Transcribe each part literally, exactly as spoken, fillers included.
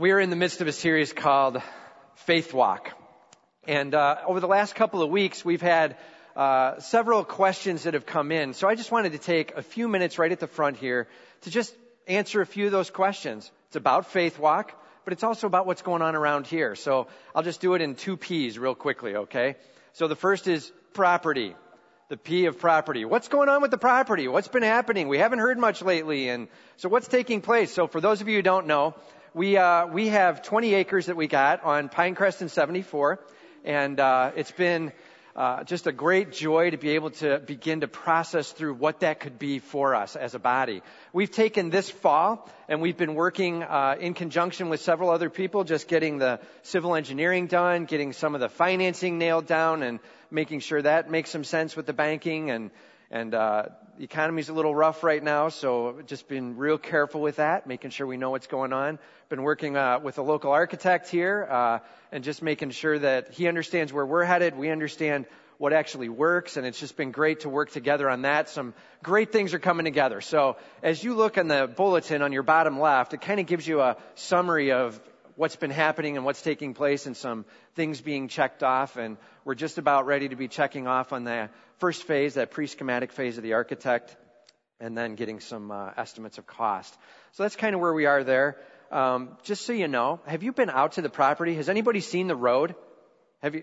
We're in the midst of a series called Faith Walk. And uh, over the last couple of weeks, we've had uh, several questions that have come in. So I just wanted to take a few minutes right at the front here to just answer a few of those questions. It's about Faith Walk, but it's also about what's going on around here. So I'll just do it in two P's real quickly, okay? So the first is property, the P of property. What's going on with the property? What's been happening? We haven't heard much lately. And so what's taking place? So for those of you who don't know, we uh we have twenty acres that we got on Pinecrest and seventy-four. And uh it's been uh just a great joy to be able to begin to process through what that could be for us as a body. We've taken this fall and we've been working uh in conjunction with several other people, just getting the civil engineering done, getting some of the financing nailed down, and making sure that makes some sense with the banking. And and uh the economy's a little rough right now, so just been real careful with that, making sure we know what's going on. Been working uh, with a local architect here, uh, and just making sure that he understands where we're headed. We understand what actually works, and it's just been great to work together on that. Some great things are coming together. So as you look on the bulletin on your bottom left, it kind of gives you a summary of what's been happening and what's taking place, and some things being checked off. And we're just about ready to be checking off on the first phase, that pre-schematic phase of the architect, and then getting some uh, estimates of cost. So that's kind of where we are there. Um, just so you know, have you been out to the property? Has anybody seen the road? Have you?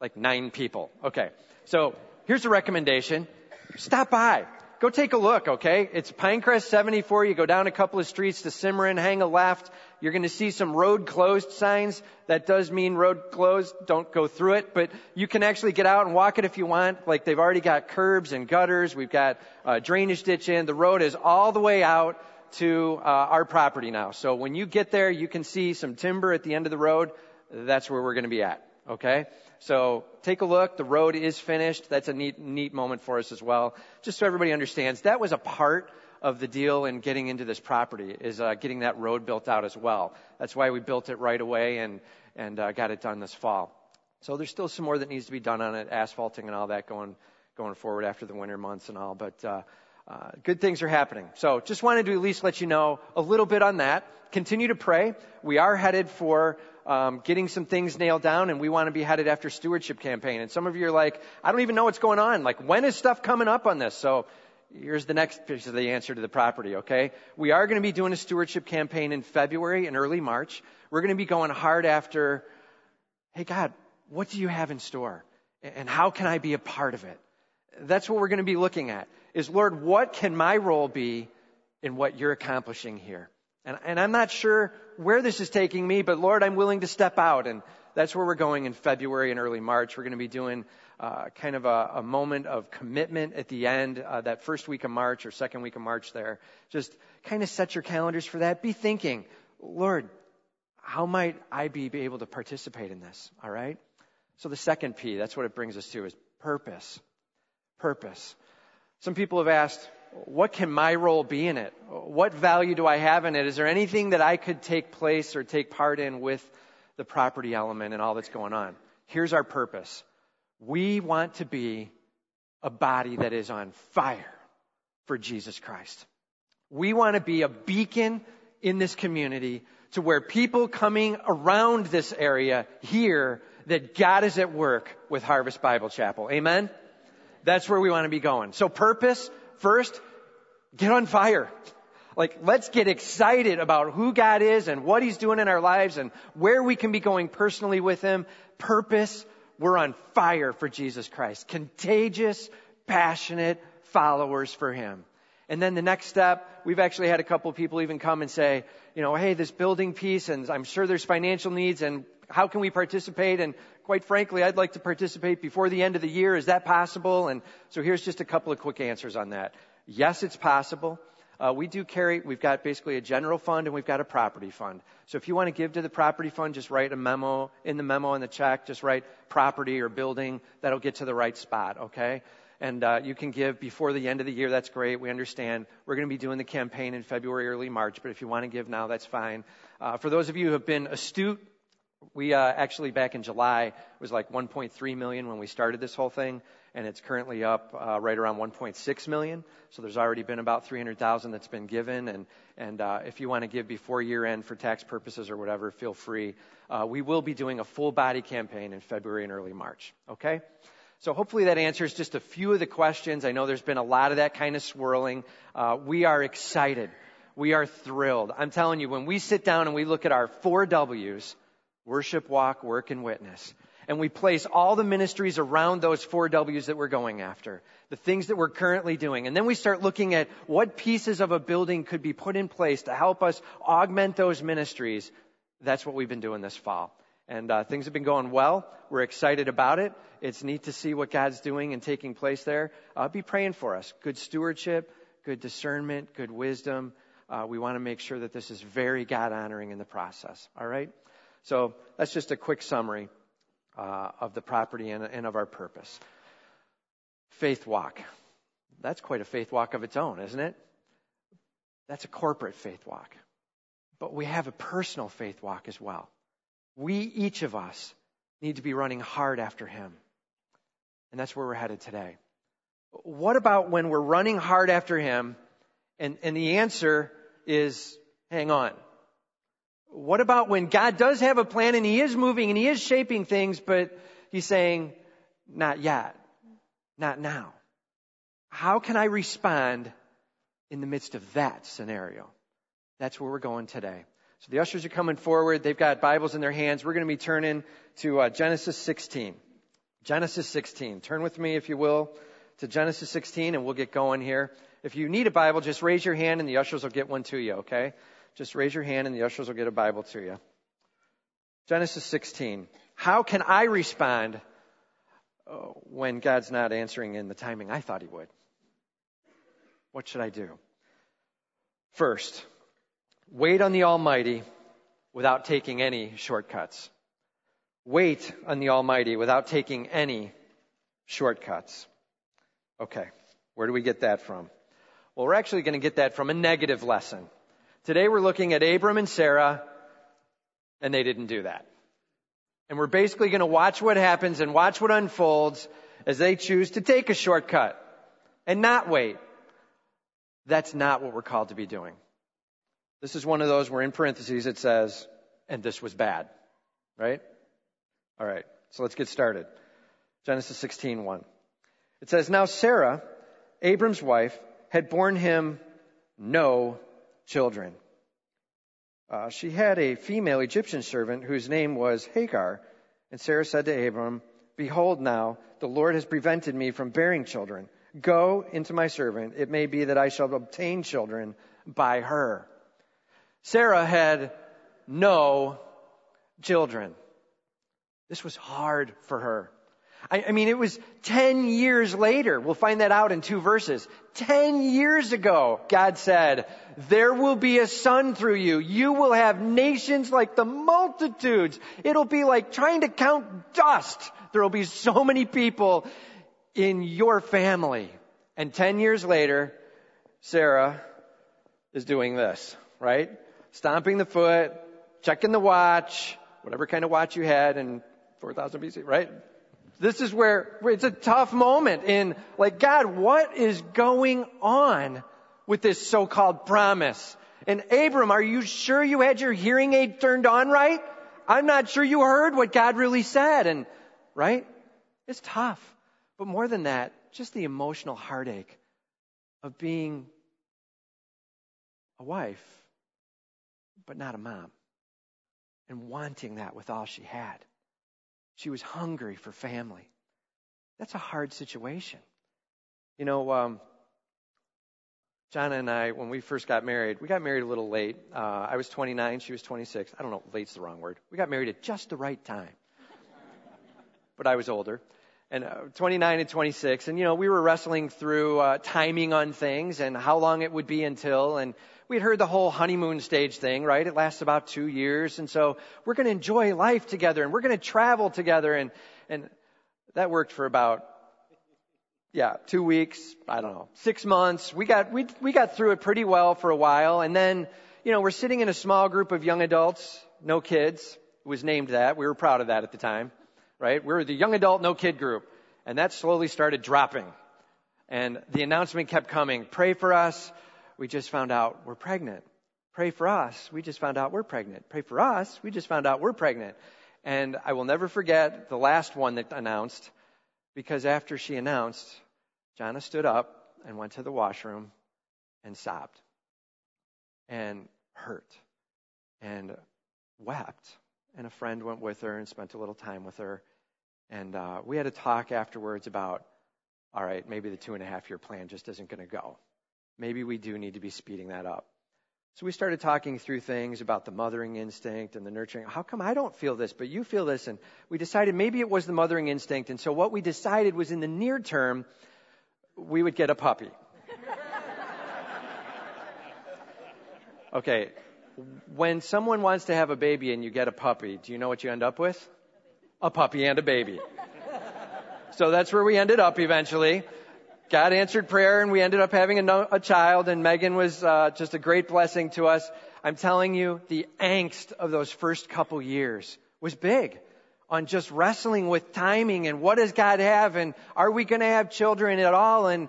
Like nine people. Okay. So here's a recommendation. Stop by. Go take a look, okay? It's Pinecrest seventy-four. You go down a couple of streets to Cimarron, hang a left. You're going to see some road closed signs. That does mean road closed. Don't go through it, but you can actually get out and walk it if you want. Like, they've already got curbs and gutters. We've got a drainage ditch in. The road is all the way out to uh, our property now. So when you get there, you can see some timber at the end of the road. That's where we're going to be at, okay? So take a look. The road is finished. That's a neat, neat moment for us as well. Just so everybody understands, that was a part of the deal in getting into this property, is uh, getting that road built out as well. That's why we built it right away and, and uh, got it done this fall. So there's still some more that needs to be done on it, asphalting and all that going, going forward after the winter months and all. But uh, uh, good things are happening. So just wanted to at least let you know a little bit on that. Continue to pray. We are headed for Um, getting some things nailed down, and we want to be headed after stewardship campaign. And some of you are like, I don't even know what's going on. Like, when is stuff coming up on this? So here's the next piece of the answer to the property, okay? We are going to be doing a stewardship campaign in February and early March. We're going to be going hard after, hey, God, what do you have in store? And how can I be a part of it? That's what we're going to be looking at, is, Lord, what can my role be in what you're accomplishing here? And, and I'm not sure where this is taking me, but Lord, I'm willing to step out. And that's where we're going in February and early March. We're going to be doing uh, kind of a, a moment of commitment at the end, uh, that first week of March or second week of March there. Just kind of set your calendars for that. Be thinking, Lord, how might I be, be able to participate in this? All right? So the second P, that's what it brings us to, is purpose. Purpose. Some people have asked, what can my role be in it? What value do I have in it? Is there anything that I could take place or take part in with the property element and all that's going on? Here's our purpose. We want to be a body that is on fire for Jesus Christ. We want to be a beacon in this community to where people coming around this area hear that God is at work with Harvest Bible Chapel. Amen? That's where we want to be going. So purpose. First, get on fire. Like, let's get excited about who God is and what he's doing in our lives and where we can be going personally with him. Purpose, we're on fire for Jesus Christ. Contagious, passionate followers for him. And then the next step, we've actually had a couple people even come and say, you know, hey, this building piece, and I'm sure there's financial needs, and how can we participate? And quite frankly, I'd like to participate before the end of the year. Is that possible? And so here's just a couple of quick answers on that. Yes, it's possible. Uh, we do carry, we've got basically a general fund and we've got a property fund. So if you want to give to the property fund, just write a memo, in the memo on the check, just write property or building. That'll get to the right spot, okay? And uh, you can give before the end of the year. That's great. We understand. We're going to be doing the campaign in February, early March. But if you want to give now, that's fine. Uh, for those of you who have been astute We uh, actually, back in July, it was like one point three million when we started this whole thing, and it's currently up uh, right around one point six million. So there's already been about three hundred thousand that's been given, and and uh, if you want to give before year end for tax purposes or whatever, feel free. Uh, we will be doing a full body campaign in February and early March. Okay. So hopefully that answers just a few of the questions. I know there's been a lot of that kind of swirling. Uh, we are excited. We are thrilled. I'm telling you, when we sit down and we look at our four W's, worship, walk, work, and witness, and we place all the ministries around those four W's that we're going after, the things that we're currently doing, and then we start looking at what pieces of a building could be put in place to help us augment those ministries, that's what we've been doing this fall. And uh, things have been going well. We're excited about it. It's neat to see what God's doing and taking place there. Uh, be praying for us. Good stewardship, good discernment, good wisdom. Uh, we want to make sure that this is very God-honoring in the process. All right? So that's just a quick summary uh, of the property and, and of our purpose. Faith walk. That's quite a faith walk of its own, isn't it? That's a corporate faith walk. But we have a personal faith walk as well. We, each of us, need to be running hard after him. And that's where we're headed today. What about when we're running hard after him, and, and the answer is, hang on. What about when God does have a plan and he is moving and he is shaping things, but he's saying, not yet, not now. How can I respond in the midst of that scenario? That's where we're going today. So the ushers are coming forward. They've got Bibles in their hands. We're going to be turning to uh, Genesis sixteen. Genesis sixteen. Turn with me, if you will, to Genesis sixteen, and we'll get going here. If you need a Bible, just raise your hand, and the ushers will get one to you, okay? Just raise your hand, and the ushers will get a Bible to you. Genesis sixteen. How can I respond when God's not answering in the timing I thought he would? What should I do? First, wait on the Almighty without taking any shortcuts. Wait on the Almighty without taking any shortcuts. Okay, where do we get that from? Well, we're actually going to get that from a negative lesson. Today we're looking at Abram and Sarah, and they didn't do that. And we're basically going to watch what happens and watch what unfolds as they choose to take a shortcut and not wait. That's not what we're called to be doing. This is one of those where in parentheses it says, and this was bad, right? All right, so let's get started. Genesis sixteen one. It says, now Sarah, Abram's wife, had borne him no children. Uh, she had a female Egyptian servant whose name was Hagar. And Sarah said to Abram, behold now, the Lord has prevented me from bearing children. Go into my servant. It may be that I shall obtain children by her. Sarah had no children. This was hard for her. I, I mean, it was ten years later. We'll find that out in two verses. ten years ago, God said, there will be a son through you. You will have nations like the multitudes. It'll be like trying to count dust. There will be so many people in your family. And ten years later, Sarah is doing this, right? Stomping the foot, checking the watch, whatever kind of watch you had in four thousand B C, right? This is where it's a tough moment in, like, God, what is going on with this so-called promise? And Abram, are you sure you had your hearing aid turned on right? I'm not sure you heard what God really said. And, right? It's tough. But more than that, just the emotional heartache of being a wife, but not a mom, and wanting that with all she had. She was hungry for family. That's a hard situation. You know, um, Jonna and I, when we first got married, we got married a little late. Uh, I was twenty-nine, she was twenty-six. I don't know, late's the wrong word. We got married at just the right time. But I was older. And uh, twenty-nine and twenty-six. And, you know, we were wrestling through uh, timing on things and how long it would be until. And we'd heard the whole honeymoon stage thing, right? It lasts about two years. And so we're going to enjoy life together, and we're going to travel together. And, and that worked for about, yeah, two weeks. I don't know, six months. We got, we, we got through it pretty well for a while. And then, you know, we're sitting in a small group of young adults, no kids, was named that. We were proud of that at the time, right? We were the young adult, no kid group. And that slowly started dropping. And the announcement kept coming. Pray for us. We just found out we're pregnant. Pray for us. We just found out we're pregnant. Pray for us. We just found out we're pregnant. And I will never forget the last one that announced, because after she announced, Jonna stood up and went to the washroom and sobbed and hurt and wept. And a friend went with her and spent a little time with her. And uh, we had a talk afterwards about, all right, maybe the two and a half year plan just isn't going to go. Maybe we do need to be speeding that up. So we started talking through things about the mothering instinct and the nurturing. How come I don't feel this, but you feel this? And we decided maybe it was the mothering instinct. And so what we decided was in the near term, we would get a puppy. Okay, when someone wants to have a baby and you get a puppy, do you know what you end up with? A puppy and a baby. So that's where we ended up eventually. God answered prayer, and we ended up having a, no, a child, and Megan was uh, just a great blessing to us. I'm telling you, the angst of those first couple years was big on just wrestling with timing and what does God have, and are we going to have children at all, and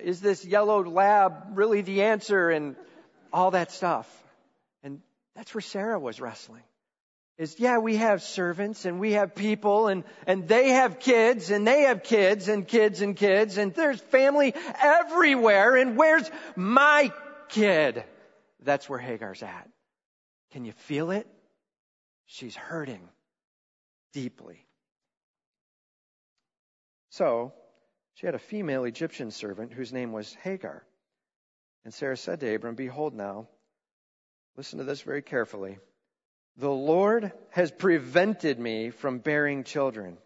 is this yellow lab really the answer, and all that stuff. And that's where Sarah was wrestling. Is, yeah, we have servants and we have people and, and they have kids and they have kids and kids and kids and there's family everywhere. And where's my kid? That's where Hagar's at. Can you feel it? She's hurting deeply. So she had a female Egyptian servant whose name was Hagar. And Sarah said to Abram, behold now, listen to this very carefully. The Lord has prevented me from bearing children.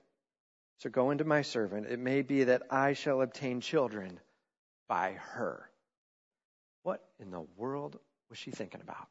So go into my servant. It may be that I shall obtain children by her. What in the world was she thinking about?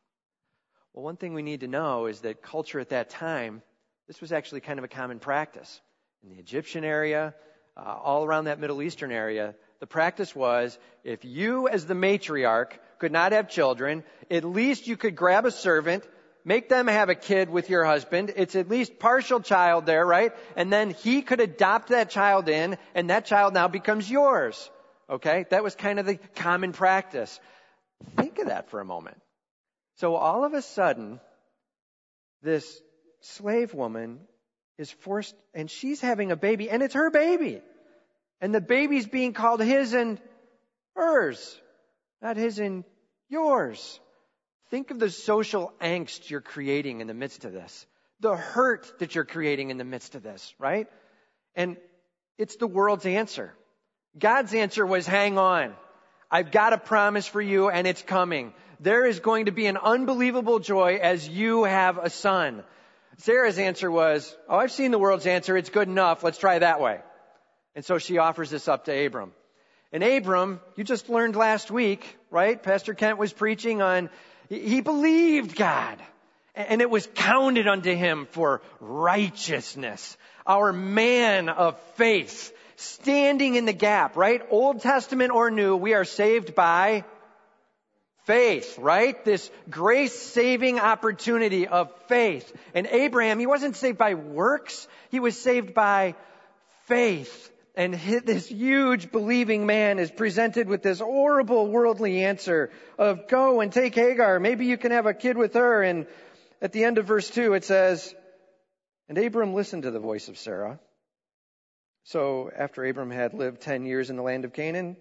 Well, one thing we need to know is that culture at that time, this was actually kind of a common practice. In the Egyptian area, uh, all around that Middle Eastern area, the practice was if you as the matriarch could not have children, at least you could grab a servant, make them have a kid with your husband. It's at least partial child there, right? And then he could adopt that child in, and that child now becomes yours. Okay? That was kind of the common practice. Think of that for a moment. So all of a sudden, this slave woman is forced, and she's having a baby, and it's her baby. And the baby's being called his and hers, not his and yours. Think of the social angst you're creating in the midst of this, the hurt that you're creating in the midst of this, right? And it's the world's answer. God's answer was, hang on. I've got a promise for you, and it's coming. There is going to be an unbelievable joy as you have a son. Sarah's answer was, oh, I've seen the world's answer. It's good enough. Let's try that way. And so she offers this up to Abram. And Abram, you just learned last week, right? Pastor Kent was preaching on... He believed God, and it was counted unto him for righteousness. Our man of faith, standing in the gap, right? Old Testament or New, we are saved by faith, right? This grace-saving opportunity of faith. And Abraham, he wasn't saved by works. He was saved by faith. And this huge believing man is presented with this horrible worldly answer of go and take Hagar. Maybe you can have a kid with her. And at the end of verse two, it says, and Abram listened to the voice of Sarah. So after Abram had lived ten years in the land of Canaan,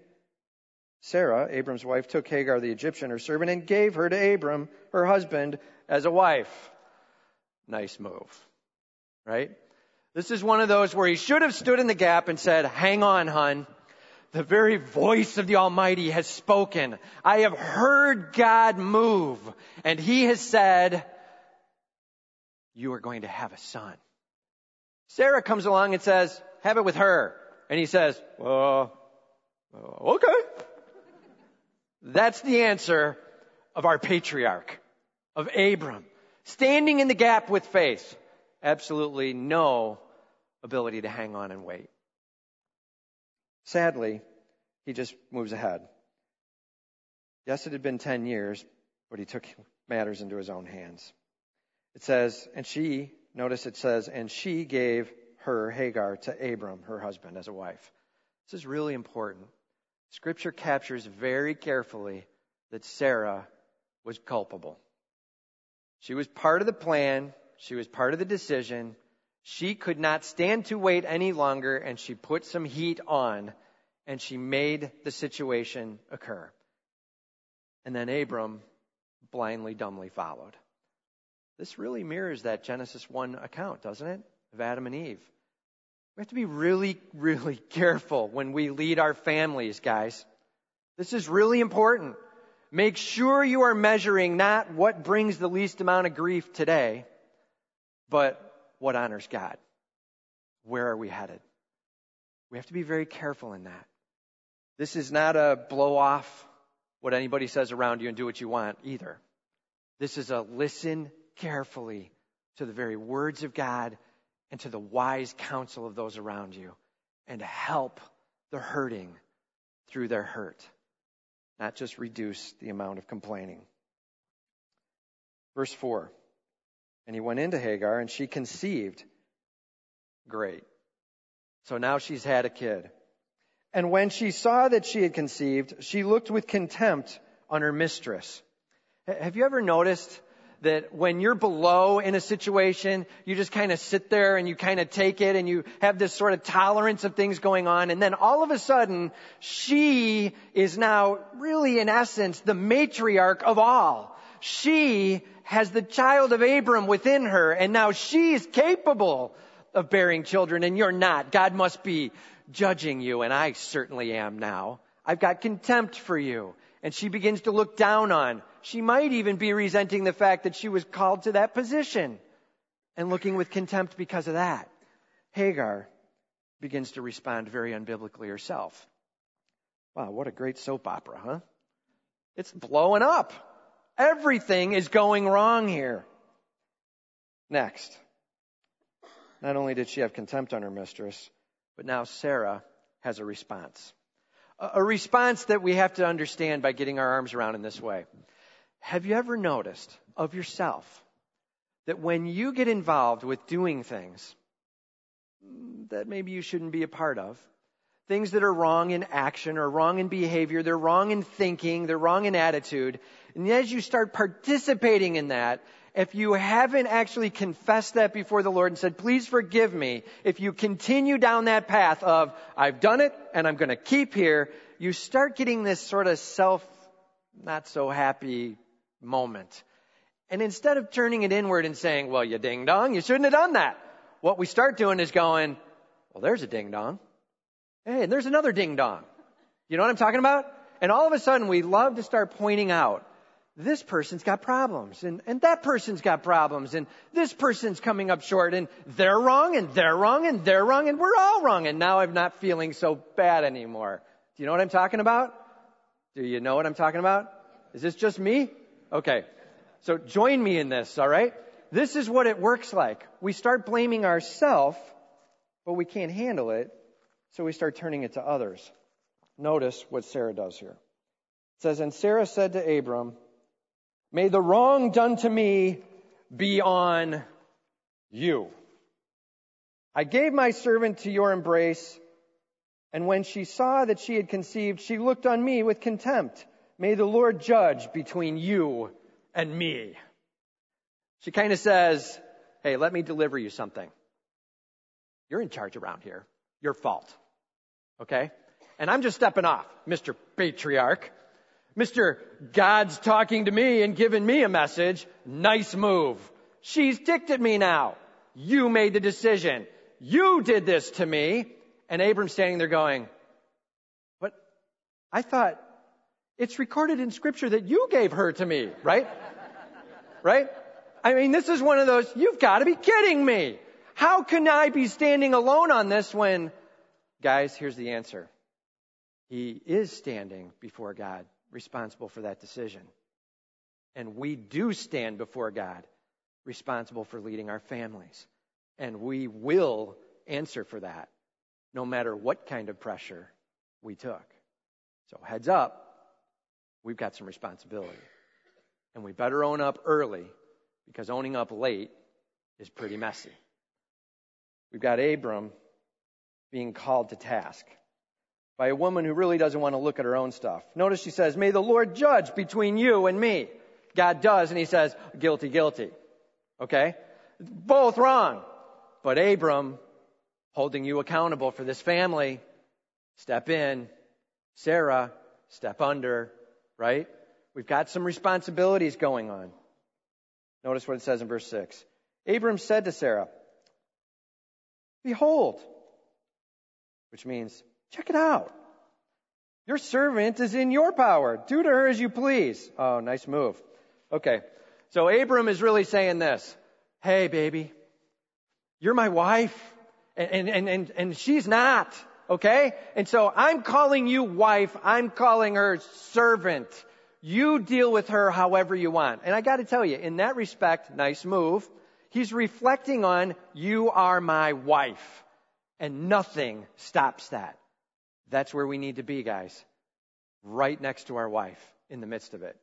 Sarah, Abram's wife, took Hagar, the Egyptian, her servant, and gave her to Abram, her husband, as a wife. Nice move, right? This is one of those where he should have stood in the gap and said, hang on, hon. The very voice of the Almighty has spoken. I have heard God move. And he has said, you are going to have a son. Sarah comes along and says, have it with her. And he says, well, okay. That's the answer of our patriarch, of Abram, standing in the gap with faith. Absolutely no ability to hang on and wait. Sadly, he just moves ahead. Yes, it had been ten years, but he took matters into his own hands. It says, and she, notice it says, and she gave her, Hagar, to Abram, her husband, as a wife. This is really important. Scripture captures very carefully that Sarah was culpable. She was part of the plan. She was part of the decision. She could not stand to wait any longer, and she put some heat on, and she made the situation occur. And then Abram blindly, dumbly followed. This really mirrors that Genesis one account, doesn't it? Of Adam and Eve. We have to be really, really careful when we lead our families, guys. This is really important. Make sure you are measuring not what brings the least amount of grief today, but what honors God. Where are we headed? We have to be very careful in that. This is not a blow off what anybody says around you and do what you want either. This is a listen carefully to the very words of God and to the wise counsel of those around you, and help the hurting through their hurt, not just reduce the amount of complaining. Verse four, and he went into Hagar, and she conceived. Great. So now she's had a kid. And when she saw that she had conceived, she looked with contempt on her mistress. Have you ever noticed that when you're below in a situation, you just kind of sit there and you kind of take it, and you have this sort of tolerance of things going on. And then all of a sudden, she is now really, in essence, the matriarch of all. She has the child of Abram within her, and now she is capable of bearing children, and you're not. God must be judging you, and I certainly am now. I've got contempt for you. And she begins to look down on. She might even be resenting the fact that she was called to that position and looking with contempt because of that. Hagar begins to respond very unbiblically herself. Wow, what a great soap opera, huh? It's blowing up. Everything is going wrong here. Next. Not only did she have contempt on her mistress, but now Sarah has a response. A response that we have to understand by getting our arms around in this way. Have you ever noticed of yourself that when you get involved with doing things that maybe you shouldn't be a part of, things that are wrong in action or wrong in behavior, they're wrong in thinking, they're wrong in attitude, and as you start participating in that, if you haven't actually confessed that before the Lord and said, please forgive me, if you continue down that path of, I've done it and I'm going to keep here, you start getting this sort of self, not so happy moment. And instead of turning it inward and saying, well, you ding dong, you shouldn't have done that, what we start doing is going, well, there's a ding dong. Hey, and there's another ding dong. You know what I'm talking about? And all of a sudden we love to start pointing out, this person's got problems, and, and that person's got problems, and this person's coming up short, and they're wrong, and they're wrong, and they're wrong, and we're all wrong, and now I'm not feeling so bad anymore. Do you know what I'm talking about? Do you know what I'm talking about? Is this just me? Okay, so join me in this, all right? This is what it works like. We start blaming ourselves, but we can't handle it, so we start turning it to others. Notice what Sarah does here. It says, and Sarah said to Abram, may the wrong done to me be on you. I gave my servant to your embrace, and when she saw that she had conceived, she looked on me with contempt. May the Lord judge between you and me. She kind of says, hey, let me deliver you something. You're in charge around here. Your fault. Okay? And I'm just stepping off, Mister Patriarch. Mister God's talking to me and giving me a message. Nice move. She's ticked at me now. You made the decision. You did this to me. And Abram's standing there going, but I thought it's recorded in Scripture that you gave her to me, right? Right? I mean, this is one of those, you've got to be kidding me. How can I be standing alone on this when, guys, here's the answer. He is standing before God, responsible for that decision. And we do stand before God responsible for leading our families. And we will answer for that, no matter what kind of pressure we took. So heads up, we've got some responsibility. And we better own up early because owning up late is pretty messy. We've got Abram being called to task by a woman who really doesn't want to look at her own stuff. Notice she says, may the Lord judge between you and me. God does, and he says, guilty, guilty. Okay? Both wrong. But Abram, holding you accountable for this family, step in. Sarah, step under, right? We've got some responsibilities going on. Notice what it says in verse six. Abram said to Sarah, behold, which means, check it out. Your servant is in your power. Do to her as you please. Oh, nice move. Okay, so Abram is really saying this. Hey, baby, you're my wife, and and and, and she's not, okay? And so I'm calling you wife. I'm calling her servant. You deal with her however you want. And I got to tell you, in that respect, nice move. He's reflecting on, you are my wife, and nothing stops that. That's where we need to be, guys, right next to our wife in the midst of it.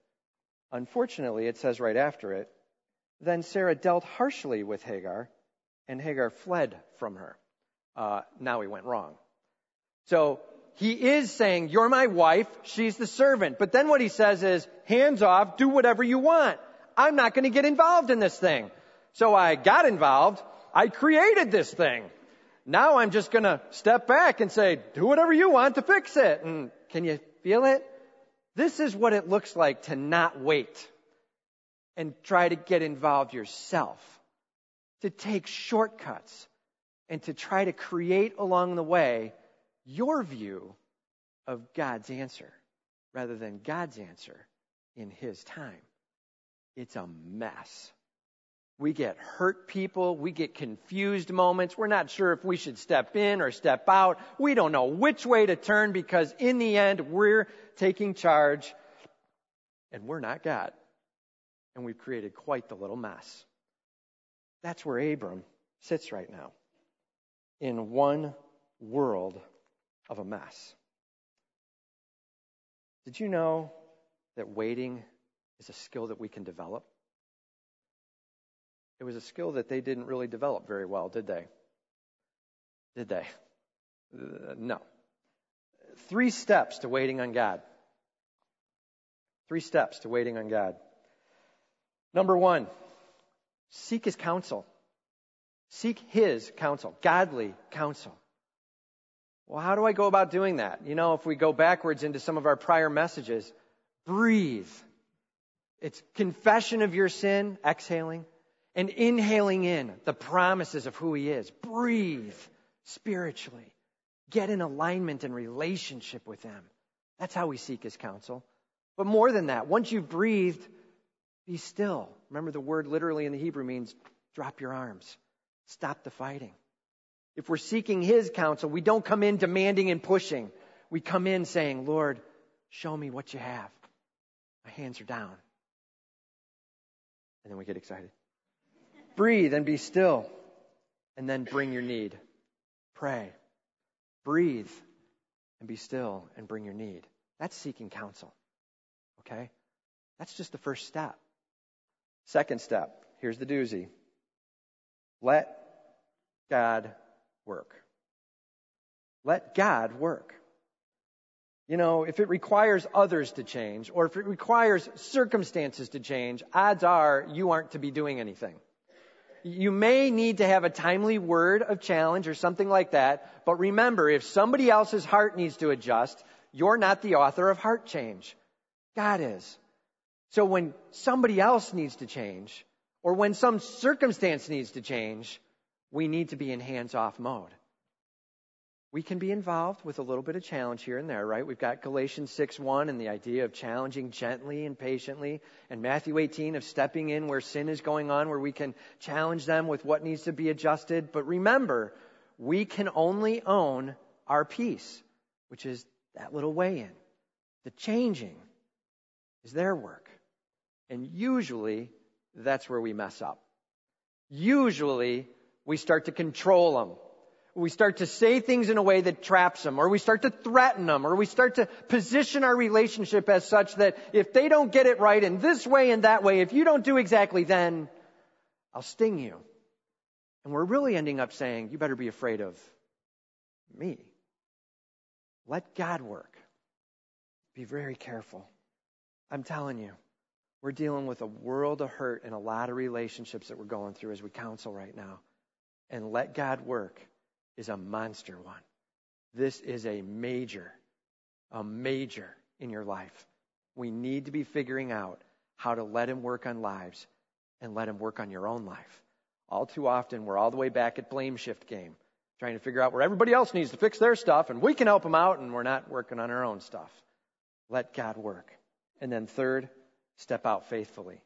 Unfortunately, it says right after it, then Sarah dealt harshly with Hagar, and Hagar fled from her. Uh, now he went wrong. So he is saying, you're my wife, she's the servant. But then what he says is, hands off, do whatever you want. I'm not going to get involved in this thing. So I got involved, I created this thing. Now I'm just going to step back and say, do whatever you want to fix it. And can you feel it? This is what it looks like to not wait and try to get involved yourself, to take shortcuts, and to try to create along the way your view of God's answer rather than God's answer in his time. It's a mess. We get hurt people. We get confused moments. We're not sure if we should step in or step out. We don't know which way to turn because in the end, we're taking charge and we're not God. And we've created quite the little mess. That's where Abram sits right now, in one world of a mess. Did you know that waiting is a skill that we can develop? It was a skill that they didn't really develop very well, did they? Did they? Uh, no. Three steps to waiting on God. Three steps to waiting on God. Number one, seek his counsel. Seek his counsel, godly counsel. Well, how do I go about doing that? You know, if we go backwards into some of our prior messages, breathe. It's confession of your sin, exhaling. And inhaling in the promises of who he is. Breathe spiritually. Get in alignment and relationship with him. That's how we seek his counsel. But more than that, once you've breathed, be still. Remember, the word literally in the Hebrew means drop your arms. Stop the fighting. If we're seeking his counsel, we don't come in demanding and pushing. We come in saying, Lord, show me what you have. My hands are down. And then we get excited. Breathe and be still, and then bring your need. Pray. Breathe and be still and bring your need. That's seeking counsel, okay? That's just the first step. Second step, here's the doozy. Let God work. Let God work. You know, if it requires others to change, or if it requires circumstances to change, odds are you aren't to be doing anything. You may need to have a timely word of challenge or something like that. But remember, if somebody else's heart needs to adjust, you're not the author of heart change. God is. So when somebody else needs to change, or when some circumstance needs to change, we need to be in hands-off mode. We can be involved with a little bit of challenge here and there, right? We've got Galatians six one and the idea of challenging gently and patiently, and Matthew eighteen of stepping in where sin is going on, where we can challenge them with what needs to be adjusted. But remember, we can only own our piece, which is that little weigh-in. The changing is their work. And usually, that's where we mess up. Usually, we start to control them. We start to say things in a way that traps them, or we start to threaten them, or we start to position our relationship as such that if they don't get it right in this way and that way, if you don't do exactly then, I'll sting you. And we're really ending up saying, you better be afraid of me. Let God work. Be very careful. I'm telling you, we're dealing with a world of hurt and a lot of relationships that we're going through as we counsel right now. And let God work is a monster one. This is a major, a major in your life. We need to be figuring out how to let him work on lives and let him work on your own life. All too often, we're all the way back at blame shift game, trying to figure out where everybody else needs to fix their stuff, and we can help them out, and we're not working on our own stuff. Let God work. And then third, step out faithfully.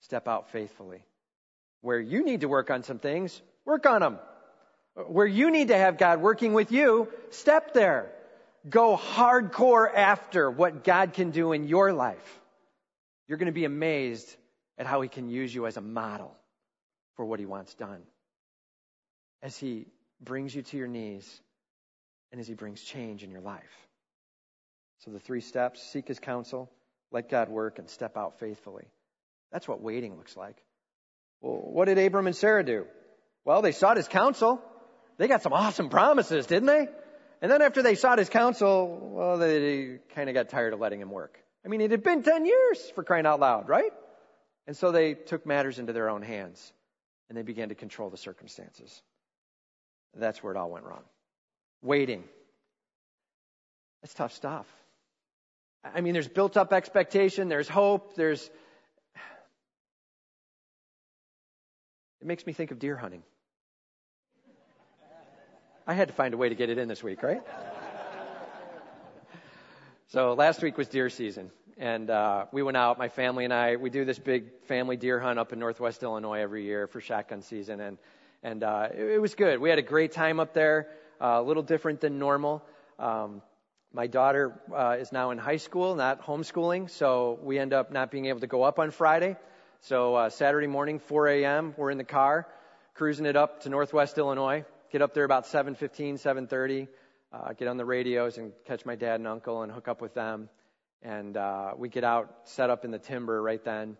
Step out faithfully. Where you need to work on some things, work on them. Where you need to have God working with you, step there. Go hardcore after what God can do in your life. You're going to be amazed at how he can use you as a model for what he wants done. As he brings you to your knees and as he brings change in your life. So the three steps: seek his counsel, let God work, and step out faithfully. That's what waiting looks like. Well, what did Abram and Sarah do? Well, they sought his counsel. They got some awesome promises, didn't they? And then after they sought his counsel, well, they kind of got tired of letting him work. I mean, it had been ten years, for crying out loud, right? And so they took matters into their own hands, and they began to control the circumstances. That's where it all went wrong. Waiting. That's tough stuff. I mean, there's built-up expectation, there's hope, there's... It makes me think of deer hunting. I had to find a way to get it in this week, right? So last week was deer season, and uh, we went out, my family and I. We do this big family deer hunt up in Northwest Illinois every year for shotgun season, and and uh, it, it was good. We had a great time up there, uh, a little different than normal. Um, my daughter uh, is now in high school, not homeschooling, so we end up not being able to go up on Friday. So uh, Saturday morning, four a.m., we're in the car, cruising it up to Northwest Illinois. Get up there about seven fifteen, seven thirty. Uh, get on the radios and catch my dad and uncle and hook up with them. And uh, we get out, set up in the timber right then.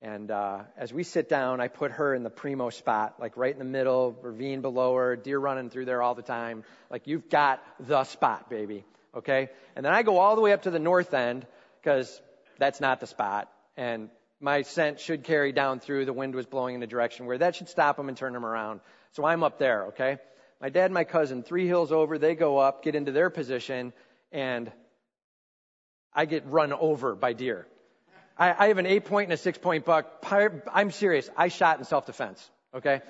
And uh, as we sit down, I put her in the primo spot, like right in the middle, ravine below her, deer running through there all the time. Like, you've got the spot, baby, okay? And then I go all the way up to the north end because that's not the spot. And my scent should carry down through. The wind was blowing in a direction where that should stop them and turn them around. So I'm up there, okay? My dad and my cousin, three hills over, they go up, get into their position, and I get run over by deer. I, I have an eight-point and a six-point buck. I'm serious. I shot in self-defense, okay?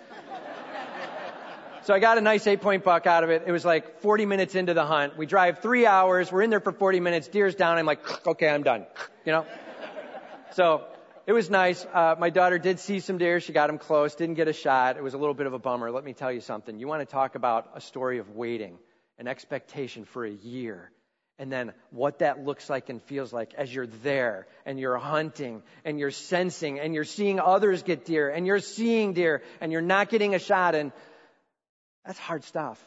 So I got a nice eight-point buck out of it. It was like forty minutes into the hunt. We drive three hours. We're in there for forty minutes. Deer's down. I'm like, okay, I'm done, you know? So... It was nice. Uh, my daughter did see some deer. She got them close, didn't get a shot. It was a little bit of a bummer. Let me tell you something. You want to talk about a story of waiting, an expectation for a year, and then what that looks like and feels like as you're there and you're hunting and you're sensing and you're seeing others get deer and you're seeing deer and you're not getting a shot. And that's hard stuff.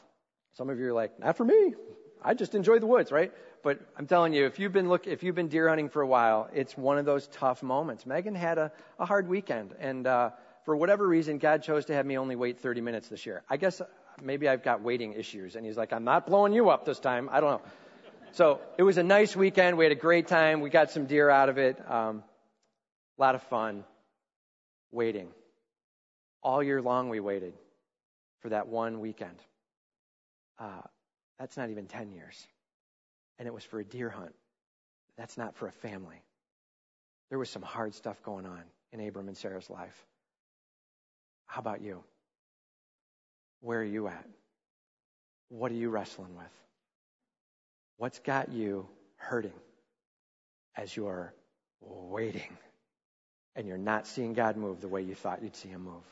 Some of you are like, not for me. I just enjoy the woods, right? But I'm telling you, if you've been look, if you've been deer hunting for a while, it's one of those tough moments. Megan had a, a hard weekend, and uh, for whatever reason, God chose to have me only wait thirty minutes this year. I guess maybe I've got waiting issues, and he's like, I'm not blowing you up this time. I don't know. So it was a nice weekend. We had a great time. We got some deer out of it. Um, a lot of fun waiting. All year long, we waited for that one weekend. Uh, that's not even ten years. And it was for a deer hunt. That's not for a family. There was some hard stuff going on in Abram and Sarah's life. How about you? Where are you at? What are you wrestling with? What's got you hurting as you're waiting and you're not seeing God move the way you thought you'd see him move?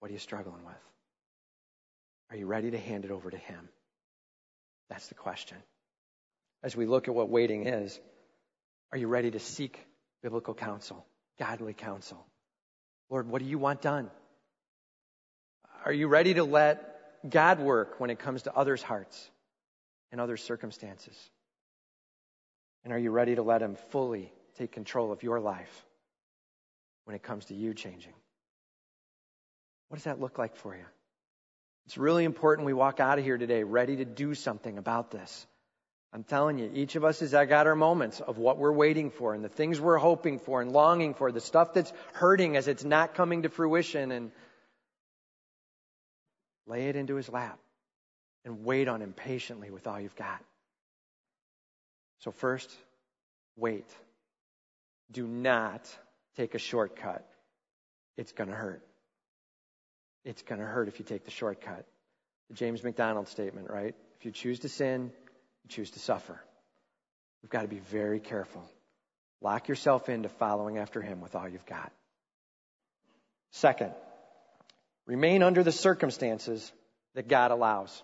What are you struggling with? Are you ready to hand it over to him? That's the question. As we look at what waiting is, are you ready to seek biblical counsel, godly counsel? Lord, what do you want done? Are you ready to let God work when it comes to others' hearts and other circumstances? And are you ready to let him fully take control of your life? when it comes to you changing? What does that look like for you? It's really important we walk out of here today ready to do something about this. I'm telling you, each of us has got our moments of what we're waiting for and the things we're hoping for and longing for, the stuff that's hurting as it's not coming to fruition, and lay it into his lap and wait on him patiently with all you've got. So first, wait. Do not take a shortcut. It's going to hurt. It's going to hurt if you take the shortcut. The James McDonald statement, right? If you choose to sin, you choose to suffer. We've got to be very careful. Lock yourself into following after him with all you've got. Second, remain under the circumstances that God allows.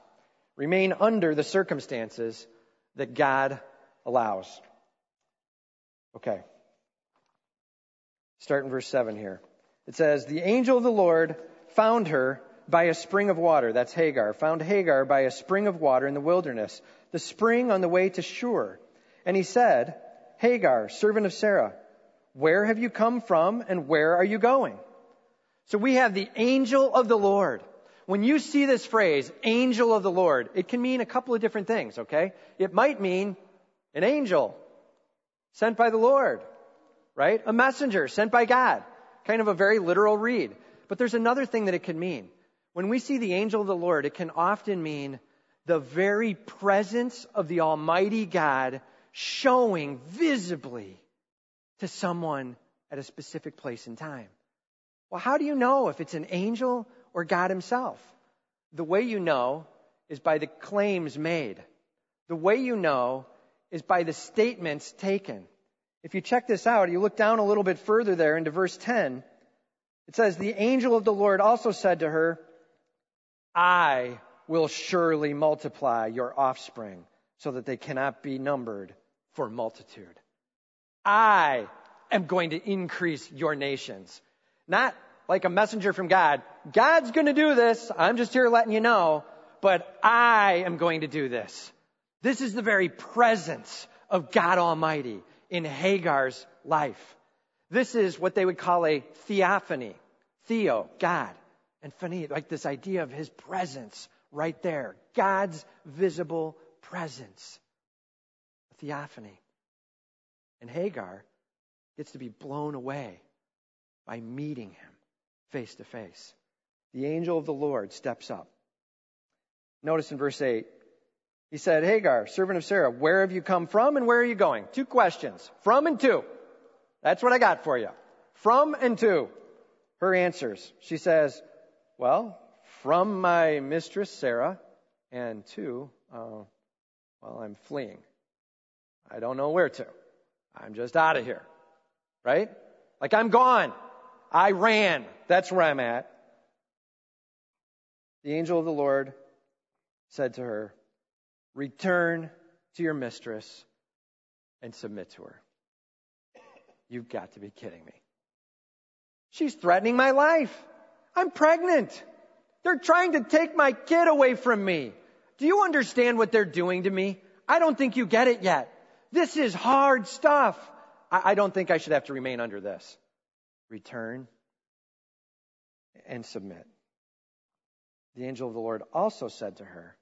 Remain under the circumstances that God allows. Okay. Start in verse seven here. It says, the angel of the Lord found her by a spring of water. That's Hagar. Found Hagar by a spring of water in the wilderness, the spring on the way to Shur. And he said, Hagar, servant of Sarah, where have you come from and where are you going? So we have the angel of the Lord. When you see this phrase, angel of the Lord, it can mean a couple of different things, okay? It might mean an angel sent by the Lord, right? A messenger sent by God. Kind of a very literal read. But there's another thing that it can mean. When we see the angel of the Lord, it can often mean the very presence of the Almighty God showing visibly to someone at a specific place and time. Well, how do you know if it's an angel or God himself? The way you know is by the claims made. The way you know is by the statements taken. If you check this out, you look down a little bit further there into verse ten. It says, the angel of the Lord also said to her, I will surely multiply your offspring so that they cannot be numbered for multitude. I am going to increase your nations. Not like a messenger from God. God's going to do this. I'm just here letting you know, but I am going to do this. This is the very presence of God Almighty in Hagar's life. This is what they would call a theophany. Theo, God, and phany, like this idea of his presence right there. God's visible presence. A theophany. And Hagar gets to be blown away by meeting him face to face. The angel of the Lord steps up. Notice in verse eight, he said, Hagar, servant of Sarah, where have you come from and where are you going? Two questions. From and to. That's what I got for you. From and to. Her answers. She says, well, from my mistress Sarah, and to, uh, well, I'm fleeing. I don't know where to. I'm just out of here. Right? Like I'm gone. I ran. That's where I'm at. The angel of the Lord said to her, return to your mistress and submit to her. You've got to be kidding me. She's threatening my life. I'm pregnant. They're trying to take my kid away from me. Do you understand what they're doing to me? I don't think you get it yet. This is hard stuff. I, I don't think I should have to remain under this. Return and submit. The angel of the Lord also said to her,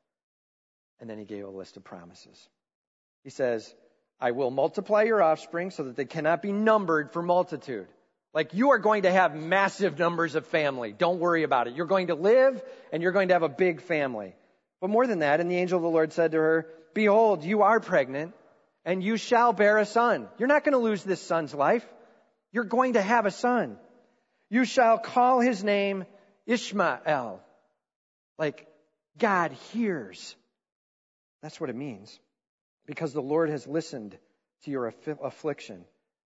and then he gave a list of promises. He says, I will multiply your offspring so that they cannot be numbered for multitude. Like you are going to have massive numbers of family. Don't worry about it. You're going to live and you're going to have a big family. But more than that, and the angel of the Lord said to her, behold, you are pregnant and you shall bear a son. You're not going to lose this son's life. You're going to have a son. You shall call his name Ishmael. Like God hears. That's what it means. Because the Lord has listened to your aff- affliction.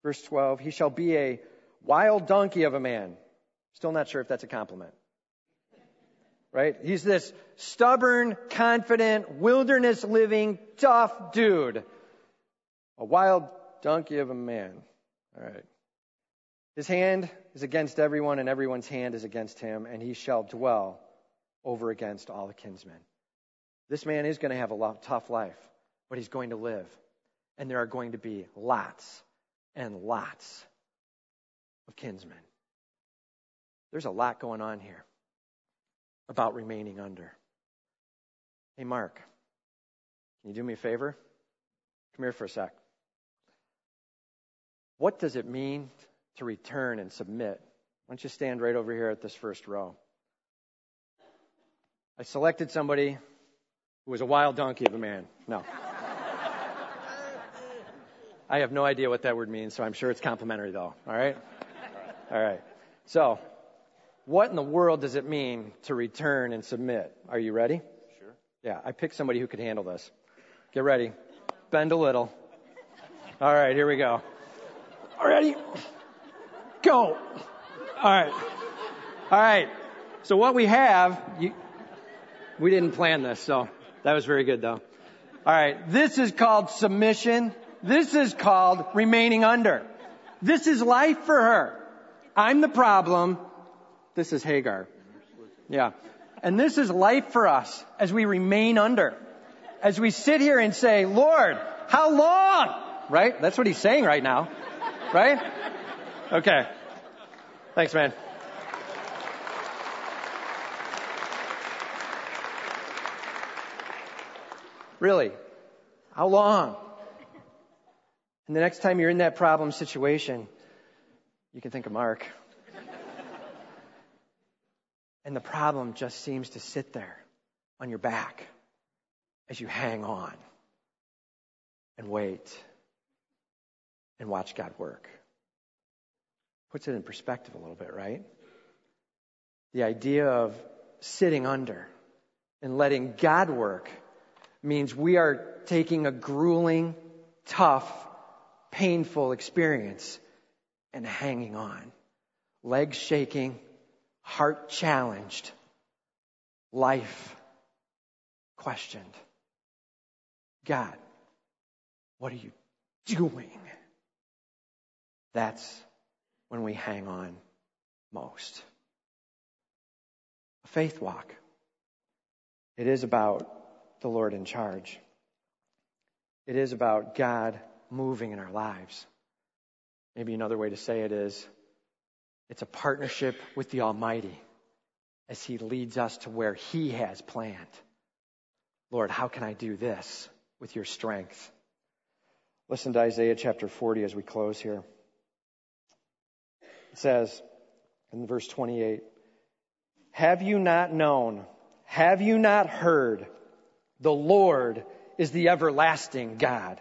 Verse twelve, he shall be a wild donkey of a man. Still not sure if that's a compliment. Right? He's this stubborn, confident, wilderness-living, tough dude. A wild donkey of a man. All right. His hand is against everyone, and everyone's hand is against him, and he shall dwell over against all the kinsmen. This man is going to have a lot, tough life, but he's going to live. And there are going to be lots and lots of kinsmen There's a lot going on here about remaining under. Hey, Mark, can you do me a favor? Come here for a sec. What does it mean to return and submit? Why don't you stand right over here at this first row? I selected somebody who was a wild donkey of a man. No. I have no idea what that word means, so I'm sure it's complimentary, though. All right? All right. So, what in the world does it mean to return and submit? Are you ready? Sure. Yeah, I picked somebody who could handle this. Get ready. Bend a little. All right, here we go. Ready? Go. All right. All right. So what we have, you, we didn't plan this, so that was very good, though. All right. This is called submission. This is called remaining under. This is life for her. I'm the problem. This is Hagar. Yeah. And this is life for us as we remain under. As we sit here and say, Lord, how long? Right? That's what he's saying right now. Right? Okay. Thanks, man. Really? How long? And the next time you're in that problem situation, you can think of Mark. And the problem just seems to sit there on your back as you hang on and wait and watch God work. Puts it in perspective a little bit, right? The idea of sitting under and letting God work means we are taking a grueling, tough, painful experience and hanging on. Legs shaking, heart challenged, life questioned. God, what are you doing? That's when we hang on most. A faith walk. It is about the Lord in charge. It is about God moving in our lives. Maybe another way to say it is, it's a partnership with the Almighty as He leads us to where He has planned. Lord, how can I do this with your strength? Listen to Isaiah chapter forty as we close here. It says in verse twenty-eight, have you not known? Have you not heard? The Lord is the everlasting God,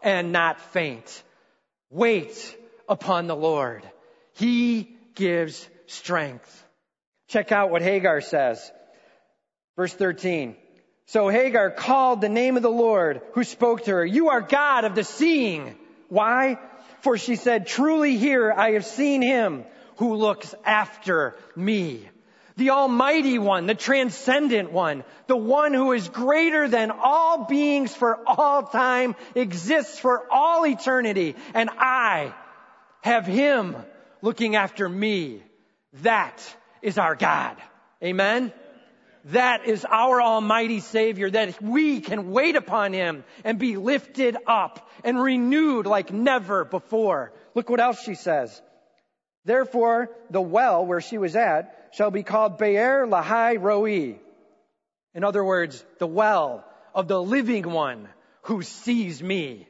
and not faint. Wait upon the Lord. He gives strength. Check out what Hagar says. Verse thirteen. So Hagar called the name of the Lord who spoke to her. You are God of the seeing. Why? For she said, truly here I have seen him who looks after me. The Almighty One, the Transcendent One, the One who is greater than all beings for all time, exists for all eternity. And I have him looking after me. That is our God. Amen. That is our Almighty Savior, that we can wait upon him and be lifted up and renewed like never before. Look what else she says. Therefore, the well where she was at shall be called Beer Lahai Roi. In other words, the well of the living one who sees me.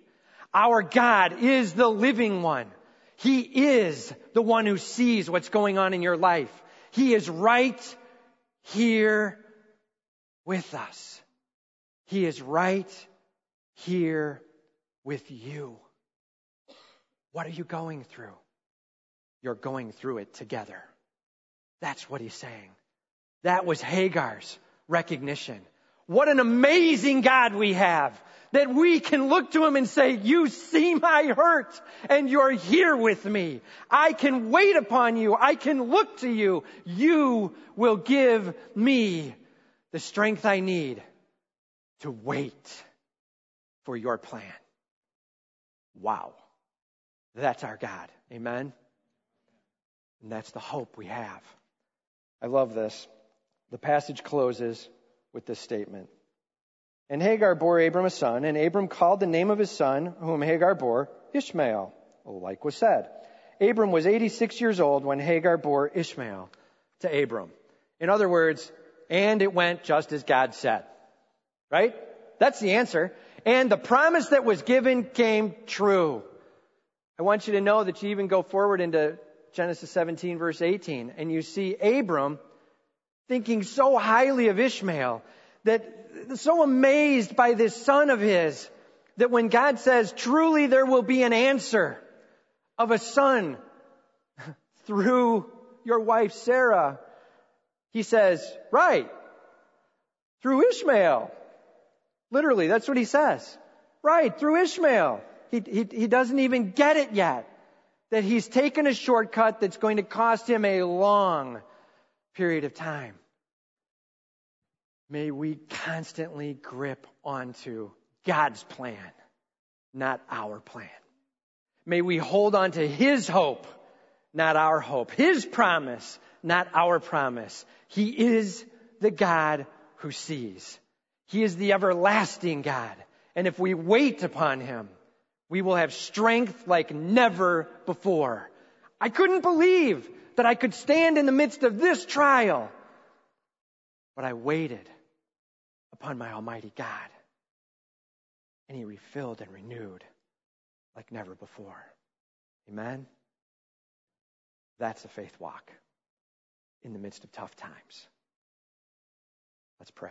Our God is the living one. He is the one who sees what's going on in your life. He is right here with us. He is right here with you. What are you going through? You're going through it together. That's what he's saying. That was Hagar's recognition. What an amazing God we have, that we can look to him and say, you see my hurt and you're here with me. I can wait upon you. I can look to you. You will give me the strength I need to wait for your plan. Wow. That's our God. Amen. And that's the hope we have. I love this. The passage closes with this statement. And Hagar bore Abram a son, and Abram called the name of his son, whom Hagar bore, Ishmael. Oh, like was said, Abram was eighty-six years old when Hagar bore Ishmael to Abram. In other words, and it went just as God said. Right? That's the answer. And the promise that was given came true. I want you to know that you even go forward into Genesis seventeen, verse eighteen, and you see Abram thinking so highly of Ishmael, that so amazed by this son of his, that when God says, truly there will be an answer of a son through your wife Sarah, he says, right, through Ishmael. Literally, that's what he says. Right, through Ishmael. He, he, he doesn't even get it yet, that he's taken a shortcut that's going to cost him a long period of time. May we constantly grip onto God's plan, not our plan. May we hold on to his hope, not our hope. His promise, not our promise. He is the God who sees. He is the everlasting God. And if we wait upon him, we will have strength like never before. I couldn't believe that I could stand in the midst of this trial, but I waited upon my Almighty God, and he refilled and renewed like never before. Amen? That's a faith walk in the midst of tough times. Let's pray.